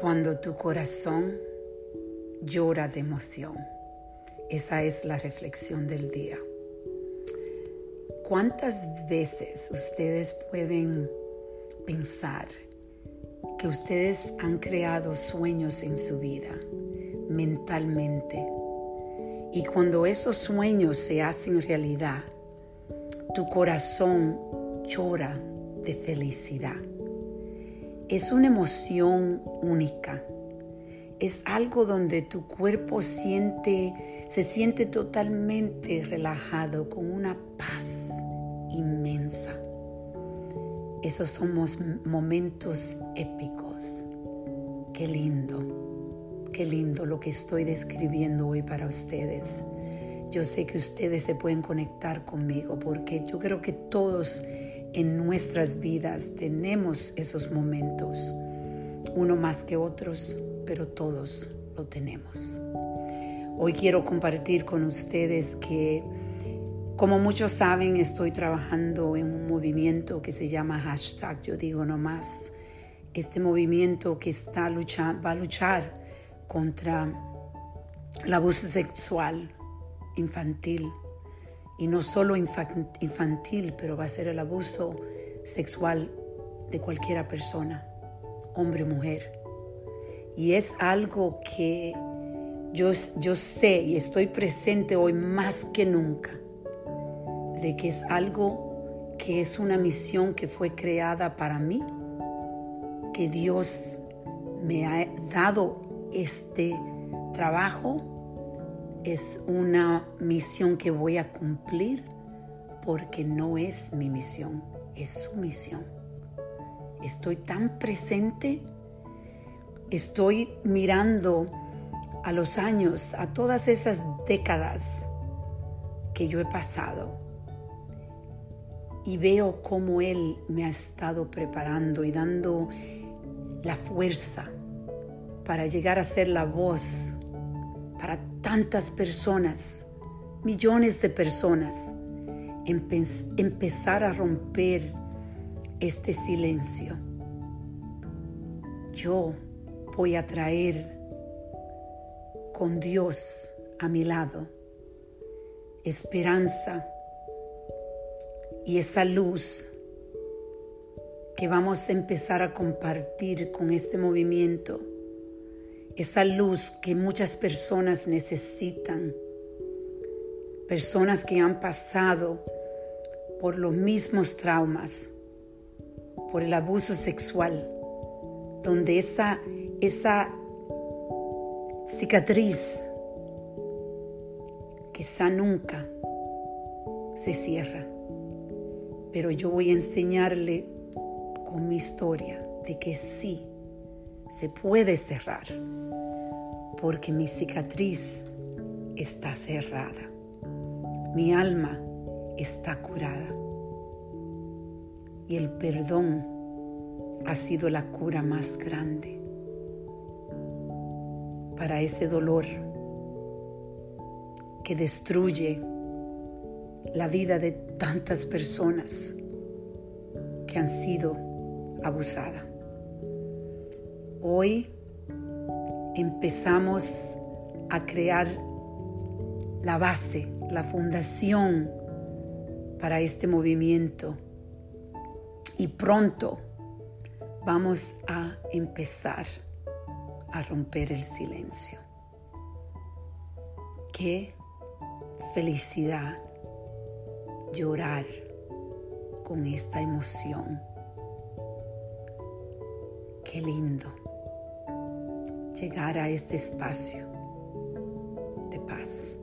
cuando tu corazón llora de emoción. Esa es la reflexión del día. ¿Cuántas veces ustedes pueden pensar que ustedes han creado sueños en su vida mentalmente? Y cuando esos sueños se hacen realidad, tu corazón llora de felicidad. Es una emoción única. Es algo donde tu cuerpo se siente totalmente relajado, con una paz inmensa. Esos son momentos épicos. Qué lindo lo que estoy describiendo hoy para ustedes. Yo sé que ustedes se pueden conectar conmigo porque yo creo que todos en nuestras vidas tenemos esos momentos, uno más que otros, pero todos lo tenemos. Hoy quiero compartir con ustedes que, como muchos saben, estoy trabajando en un movimiento que se llama Hashtag Yo Digo Nomás. Este movimiento que va a luchar contra el abuso sexual infantil. Y no solo infantil, pero va a ser el abuso sexual de cualquier persona, hombre o mujer. Y es algo que yo sé y estoy presente hoy más que nunca, de que es algo que es una misión que fue creada para mí, que Dios me ha dado este trabajo. Es una misión que voy a cumplir porque no es mi misión, es su misión. Estoy tan presente. Estoy mirando a los años, a todas esas décadas que yo he pasado, y veo cómo Él me ha estado preparando y dando la fuerza para llegar a ser la voz para tantas personas, millones de personas, empezar a romper este silencio. Yo voy a traer con Dios a mi lado esperanza y esa luz que vamos a empezar a compartir con este movimiento, esa luz que muchas personas necesitan, personas que han pasado por los mismos traumas, por el abuso sexual, donde esa cicatriz quizá nunca se cierra, pero yo voy a enseñarle con mi historia de que sí se puede cerrar, porque mi cicatriz está cerrada, mi alma está curada y el perdón ha sido la cura más grande para ese dolor que destruye la vida de tantas personas que han sido abusadas. Hoy empezamos a crear la base, la fundación para este movimiento, y pronto vamos a empezar a romper el silencio. Qué felicidad llorar con esta emoción. Qué lindo llegar a este espacio de paz.